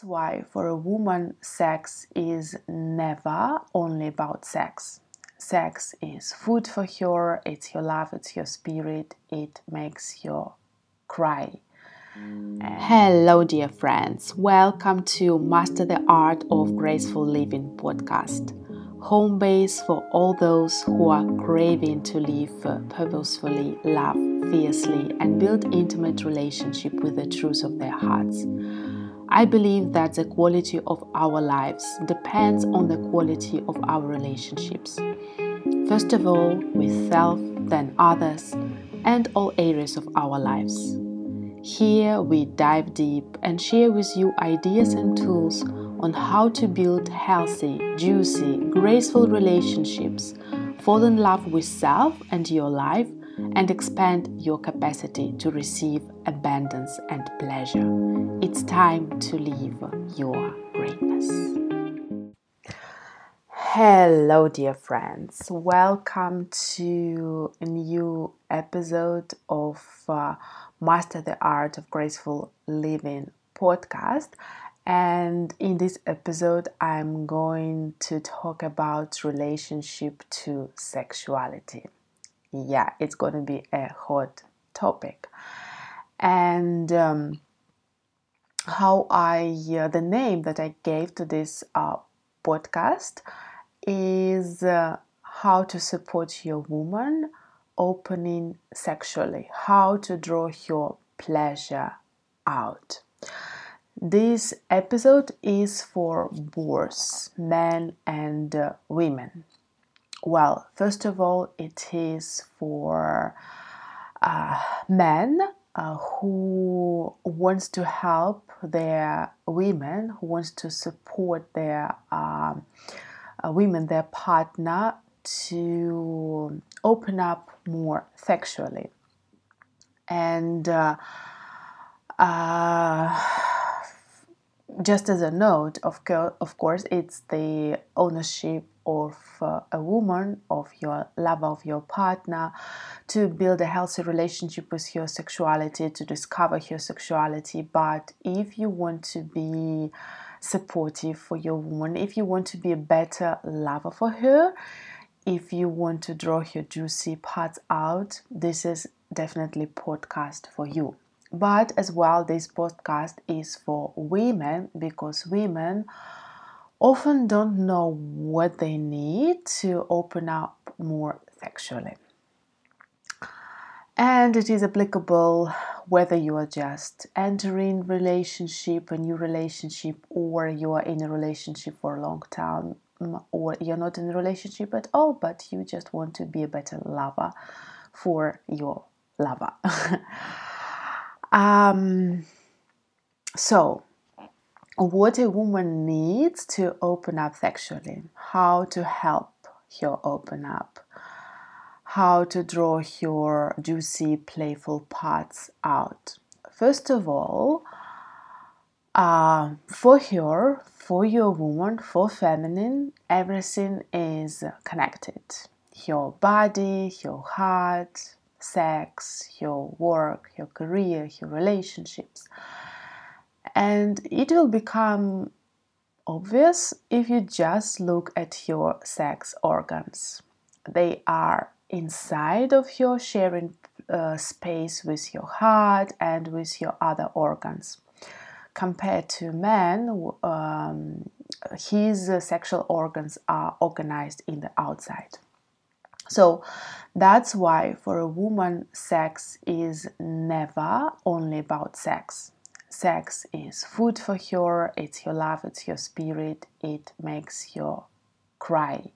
That's why for a woman, sex is never only about sex. Sex is food for her, it's your love, it's your spirit, it makes you cry. Hello, dear friends. Welcome to Master the Art of Graceful Living podcast. Home base for all those who are craving to live purposefully, love fiercely, and build intimate relationship with the truth of their hearts. I believe that the quality of our lives depends on the quality of our relationships. First of all, with self, then others, and all areas of our lives. Here we dive deep and share with you ideas and tools on how to build healthy, juicy, graceful relationships, fall in love with self and your life, and expand your capacity to receive abundance and pleasure. It's time to live your greatness. Hello, dear friends. Welcome to a new episode of Master the Art of Graceful Living podcast. And in this episode, I'm going to talk about relationship to sexuality. Yeah, it's going to be a hot topic. And how I the name that I gave to this podcast is how to support your woman opening sexually, how to draw your pleasure out. This episode is for both men and women. Well, first of all, it is for men who wants to help their women, who wants to support their women, their partner, to open up more sexually. And just as a note, of course, it's the ownership of a woman, of your lover, of your partner, to build a healthy relationship with your sexuality, to discover your sexuality. But if you want to be supportive for your woman, if you want to be a better lover for her, if you want to draw your juicy parts out, this is definitely podcast for you. But as well, this podcast is for women, because women often don't know what they need to open up more sexually. And it is applicable whether you are just entering relationship, a new relationship, or you are in a relationship for a long time, or you're not in a relationship at all, but you just want to be a better lover for your lover. So what a woman needs to open up sexually, how to help her open up, how to draw her juicy, playful parts out. First of all, for her, for your woman, for feminine, everything is connected. Your body, your heart, sex, your work, your career, your relationships. And it will become obvious if you just look at your sex organs. They are inside of your, sharing space with your heart and with your other organs. Compared to men, his sexual organs are organized in the outside. So that's why for a woman, sex is never only about sex. Sex is food for her, it's your love, it's your spirit, it makes you cry.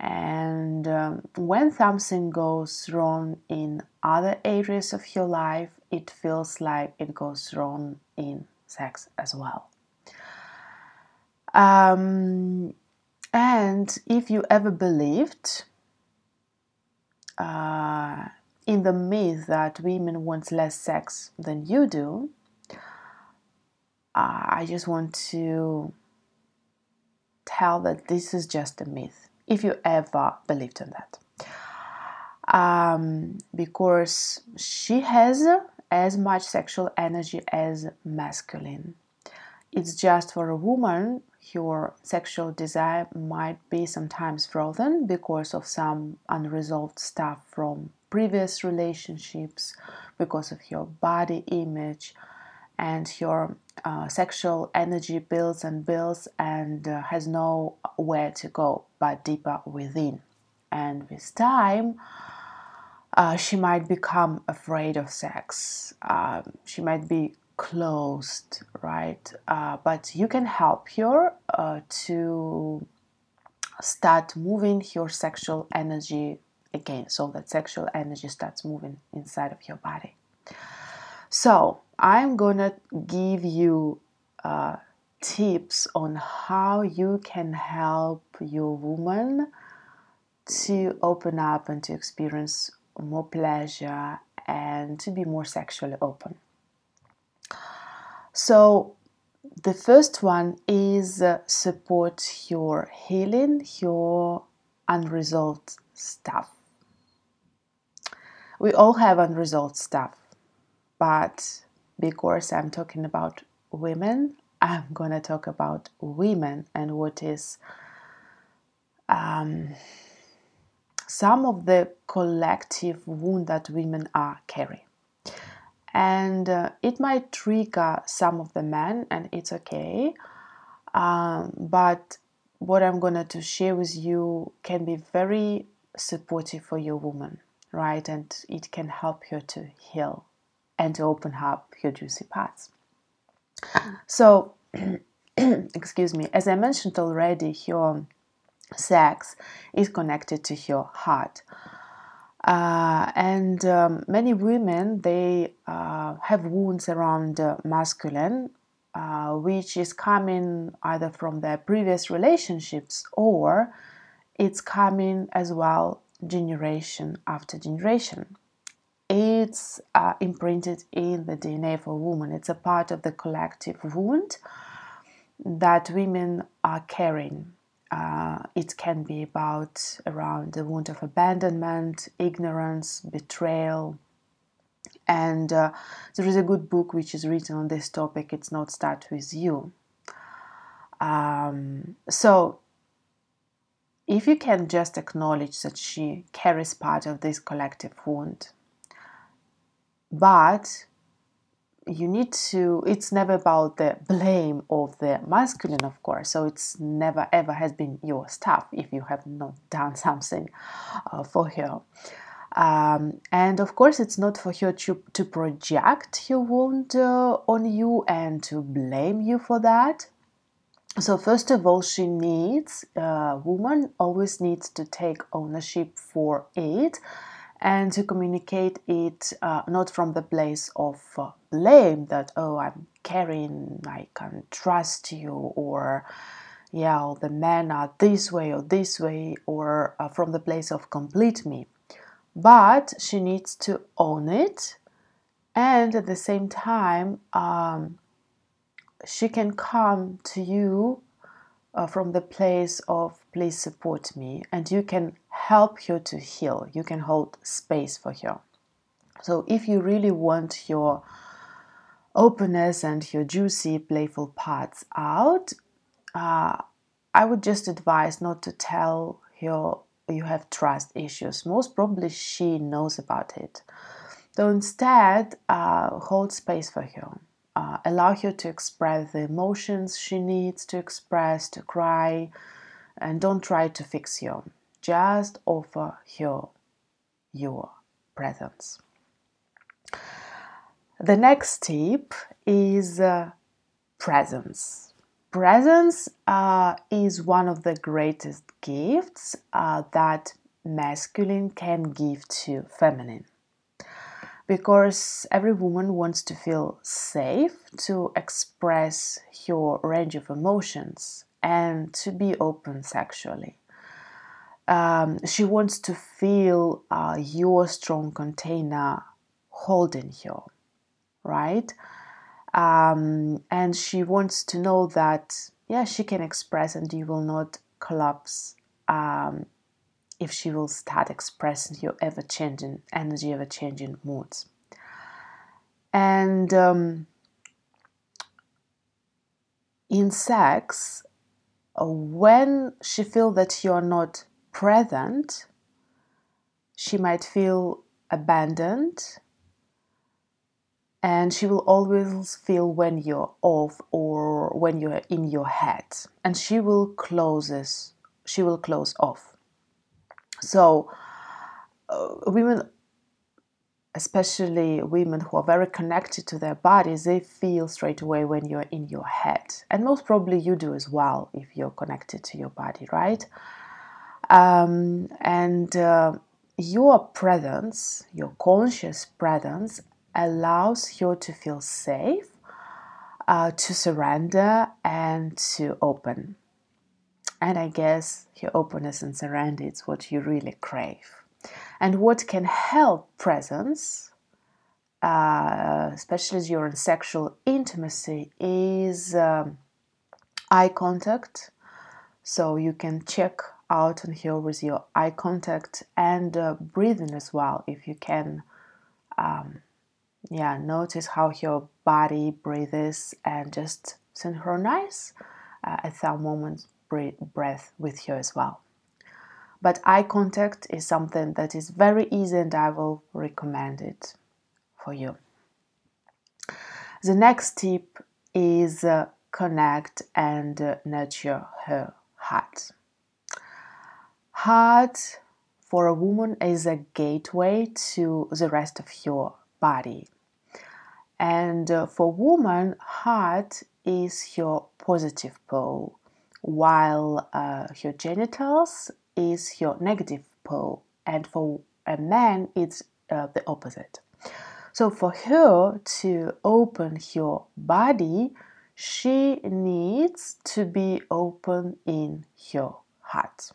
And when something goes wrong in other areas of your life, it feels like it goes wrong in sex as well. And if you ever believed in the myth that women want less sex than you do, I just want to tell that this is just a myth, if you ever believed in that. Because she has as much sexual energy as masculine. It's just for a woman, her sexual desire might be sometimes frozen because of some unresolved stuff from previous relationships, because of her body image, and her sexual energy builds and builds and has nowhere to go but deeper within. And with time, she might become afraid of sex. She might be closed, right? But you can help her to start moving her sexual energy again, so that sexual energy starts moving inside of your body. So I'm gonna give you tips on how you can help your woman to open up and to experience more pleasure and to be more sexually open. So the first one is support your healing, your unresolved stuff. We all have unresolved stuff, but because I'm talking about women, I'm gonna talk about women and what is some of the collective wound that women are carrying. And it might trigger some of the men, and it's okay. But what I'm gonna to share with you can be very supportive for your woman, right? And it can help her to heal and to open up her juicy parts. So, excuse me, as I mentioned already, her sex is connected to her heart. And many women, they have wounds around masculine, which is coming either from their previous relationships, or it's coming as well generation after generation. It's imprinted in the DNA of a woman. It's a part of the collective wound that women are carrying. It can be about around the wound of abandonment, ignorance, betrayal. And there is a good book which is written on this topic. It's Not Start With You. So if you can just acknowledge that she carries part of this collective wound, but you need to, it's never about the blame of the masculine, of course. So it's never ever has been your stuff if you have not done something for her. And of course, it's not for her to project her wound on you and to blame you for that. So first of all, she needs, woman always needs to take ownership for it and to communicate it not from the place of blame that, oh, I'm caring, I can't trust you, or yeah, all the men are this way, or from the place of complete me. But she needs to own it, and at the same time, she can come to you from the place of please support me, and you can help her to heal. You can hold space for her. So if you really want your openness and your juicy, playful parts out, I would just advise not to tell her you have trust issues. Most probably she knows about it. So instead, hold space for her. Allow her to express the emotions she needs to express, to cry, and don't try to fix her. Just offer her your presence. The next tip is presence. Presence is one of the greatest gifts that masculine can give to feminine. Because every woman wants to feel safe to express her range of emotions and to be open sexually. She wants to feel your strong container holding her, right? And she wants to know that, yeah, she can express and you will not collapse if she will start expressing your ever-changing energy, ever-changing moods. And in sex, when she feels that you're not present, she might feel abandoned, and she will always feel when you're off or when you're in your head, and she will close this. She will close off. So women, especially women who are very connected to their bodies, they feel straight away when you're in your head, and most probably you do as well if you're connected to your body, right? Your presence, your conscious presence, allows you to feel safe, to surrender and to open. And I guess your openness and surrender is what you really crave. And what can help presence, especially as you're in sexual intimacy, is eye contact. So you can check out and here with your eye contact and breathing as well. If you can, notice how your body breathes and just synchronize at some moment breath with you as well. But eye contact is something that is very easy, and I will recommend it for you. The next tip is connect and nurture her heart. Heart for a woman is a gateway to the rest of your body. And for woman, heart is your positive pole, while your genitals is your negative pole. And for a man, it's the opposite. So for her to open her body, she needs to be open in her heart.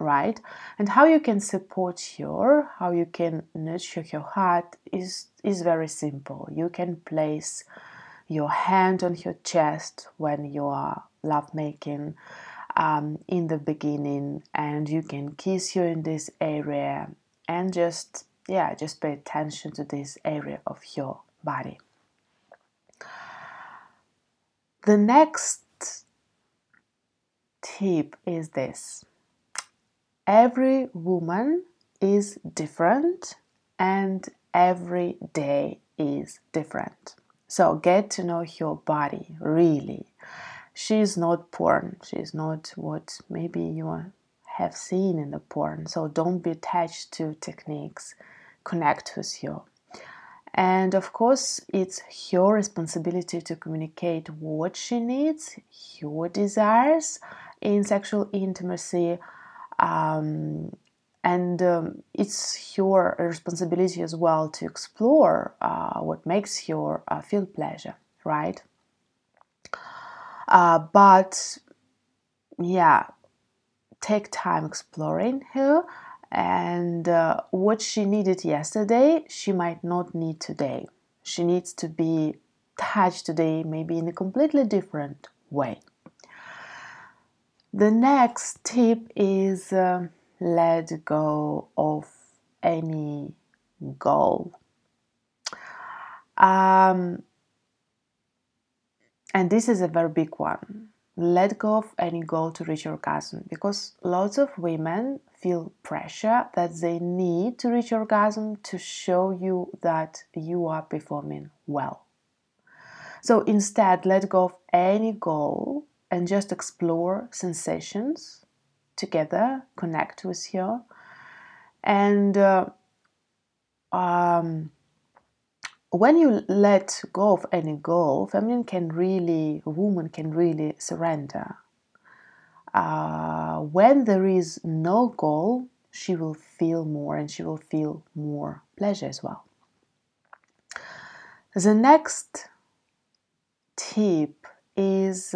Right? And how you can support her, how you can nurture her heart is very simple. You can place your hand on her chest when you are lovemaking in the beginning, and you can kiss her in this area, and just pay attention to this area of your body. The next tip is this. Every woman is different and every day is different. So get to know your body, really. She is not porn. She is not what maybe you have seen in the porn. So don't be attached to techniques. Connect with you. And of course, it's your responsibility to communicate what she needs, your desires in sexual intimacy. It's your responsibility as well to explore what makes you feel pleasure, right? Take time exploring her, and what she needed yesterday, she might not need today. She needs to be touched today, maybe in a completely different way. The next tip is let go of any goal. And this is a very big one. Let go of any goal to reach orgasm, because lots of women feel pressure that they need to reach orgasm to show you that you are performing well. So instead, let go of any goal and just explore sensations together, connect with her, and when you let go of any goal, woman can really surrender. When there is no goal, she will feel more, and she will feel more pleasure as well. The next tip is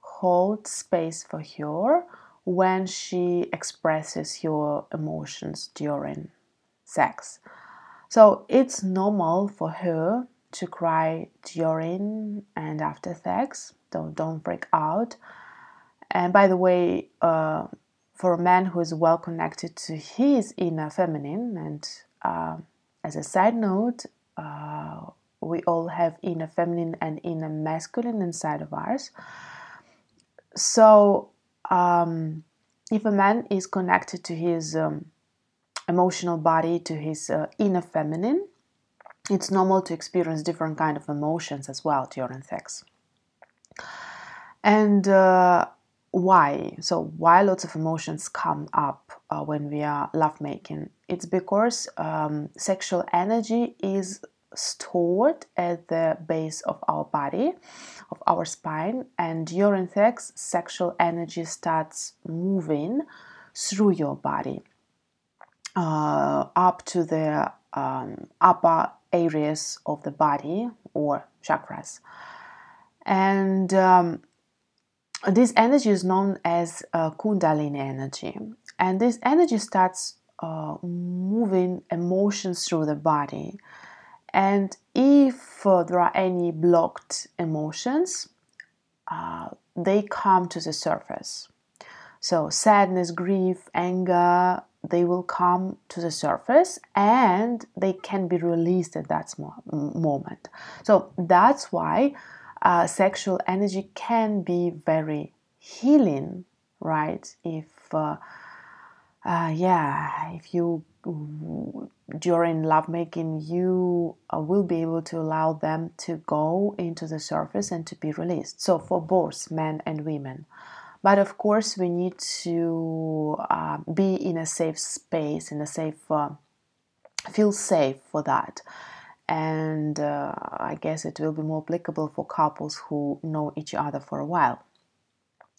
hold space for her when she expresses your emotions during sex. So it's normal for her to cry during and after sex. Don't freak out. And by the way, for a man who is well connected to his inner feminine, and as a side note, we all have inner feminine and inner masculine inside of ours. So if a man is connected to his emotional body, to his inner feminine, it's normal to experience different kind of emotions as well during sex. And why? So why lots of emotions come up when we are lovemaking? It's because sexual energy is stored at the base of our body, of our spine, and during sex, sexual energy starts moving through your body up to the upper areas of the body or chakras, and this energy is known as Kundalini energy, and this energy starts moving emotions through the body. And if there are any blocked emotions, they come to the surface. So sadness, grief, anger, they will come to the surface and they can be released at that moment. So that's why sexual energy can be very healing, right? If you during lovemaking, you will be able to allow them to go into the surface and to be released. So for both men and women, but of course we need to be in a safe space, feel safe for that. And I guess it will be more applicable for couples who know each other for a while.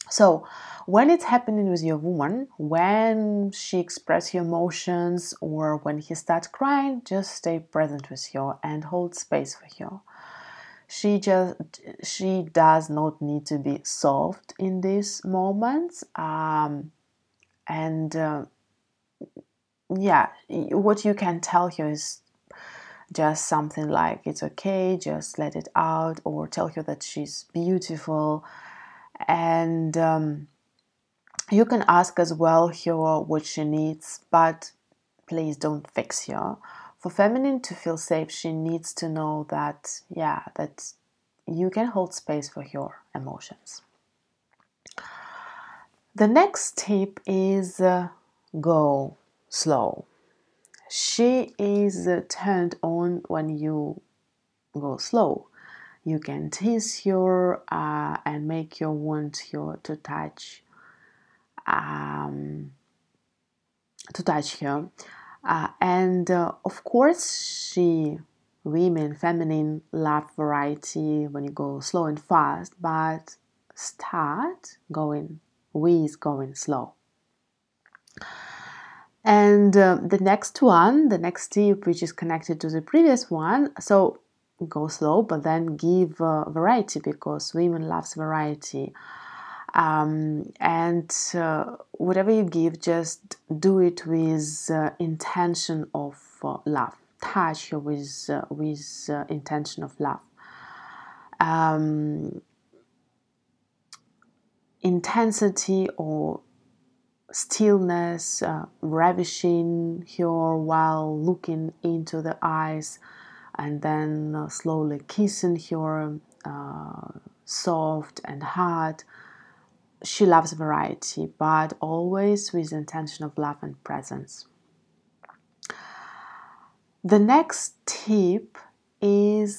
So when it's happening with your woman, when she expresses her emotions or when he starts crying, just stay present with her and hold space for her. She does not need to be soft in these moments. What you can tell her is just something like, it's okay, just let it out, or tell her that she's beautiful. And you can ask as well her what she needs, but please don't fix her. For feminine to feel safe, she needs to know that you can hold space for your emotions. The next tip is go slow. She is turned on when you go slow. You can tease her and make her want her to touch her, and of course, feminine love variety when you go slow and fast. But start going slow. And the next tip, which is connected to the previous one, so. Go slow, but then give variety, because women loves variety. Whatever you give, just do it with intention of love. Touch her with intention of love. Intensity or stillness, ravishing her while looking into the eyes. And then slowly kissing her, soft and hard. She loves variety, but always with intention of love and presence. The next tip is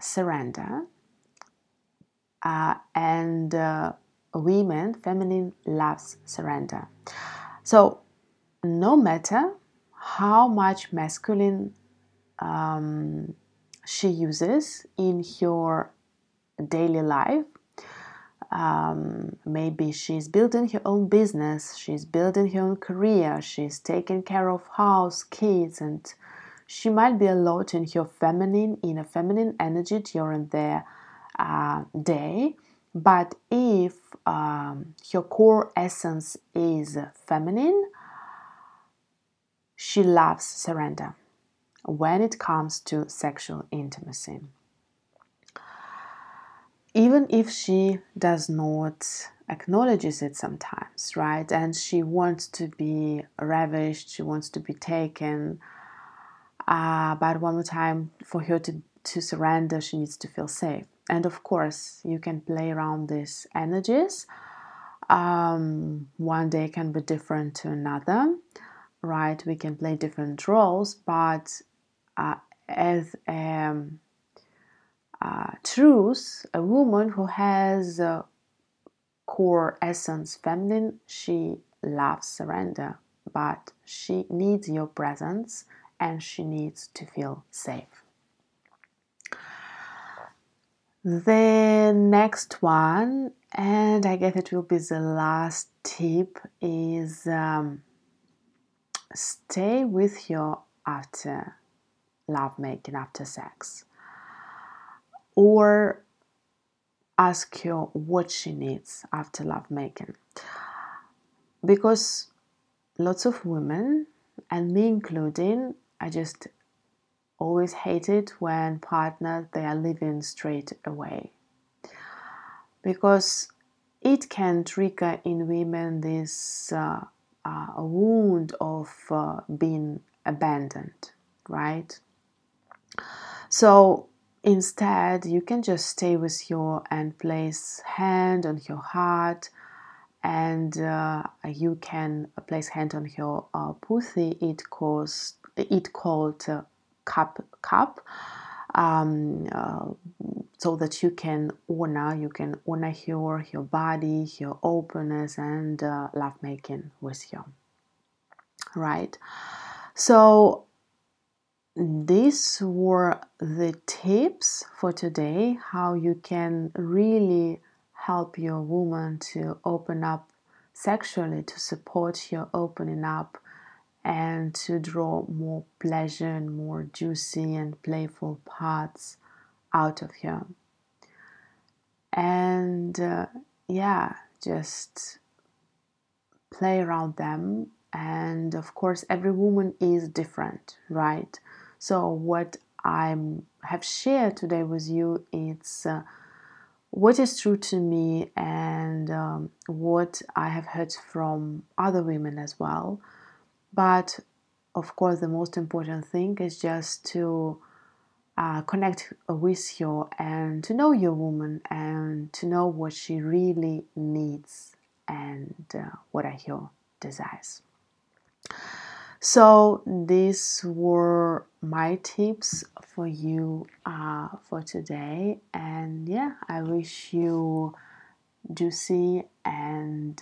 surrender. Feminine loves surrender. So no matter how much masculine she uses in her daily life. Maybe she's building her own business, she's building her own career, she's taking care of house, kids, and she might be a lot in her inner feminine energy during the day. But if her core essence is feminine, she loves surrender when it comes to sexual intimacy. Even if she does not acknowledges it sometimes, right? And she wants to be ravished, she wants to be taken, But one more time, for her to surrender, she needs to feel safe. And of course, you can play around these energies. One day can be different to another, right? We can play different roles, but as truth, a woman who has a core essence feminine, she loves surrender, but she needs your presence and she needs to feel safe. The next one, and I guess it will be the last tip, is stay with her after lovemaking, after sex, or ask her what she needs after lovemaking, because lots of women, and me including, I just always hate it when partners, they are leaving straight away, because it can trigger in women this wound of being abandoned, right? So instead, you can just stay with her and place hand on her heart, and you can place hand on her pussy. It called cup, so that you can honor her body, her openness, and lovemaking with her, right? So these were the tips for today, how you can really help your woman to open up sexually, to support your opening up, and to draw more pleasure and more juicy and playful parts out of her. And just play around them. And of course, every woman is different, right? So what I have shared today with you is what is true to me, and what I have heard from other women as well. But of course, the most important thing is just to connect with you and to know your woman and to know what she really needs and what are her desires. So these were my tips for you for today. And I wish you juicy and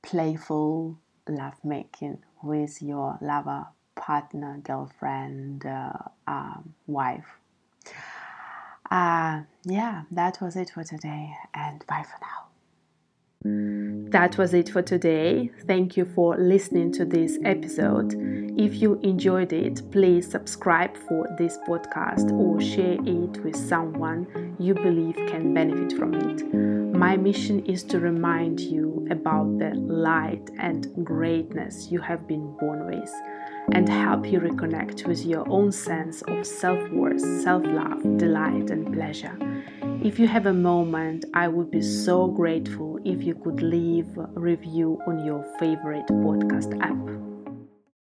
playful lovemaking with your lover, partner, girlfriend, wife. That was it for today, and bye for now. That was it for today. Thank you for listening to this episode. If you enjoyed it, please subscribe for this podcast or share it with someone you believe can benefit from it. My mission is to remind you about the light and greatness you have been born with, and help you reconnect with your own sense of self-worth, self-love, delight, and pleasure. If you have a moment, I would be so grateful if you could leave a review on your favorite podcast app.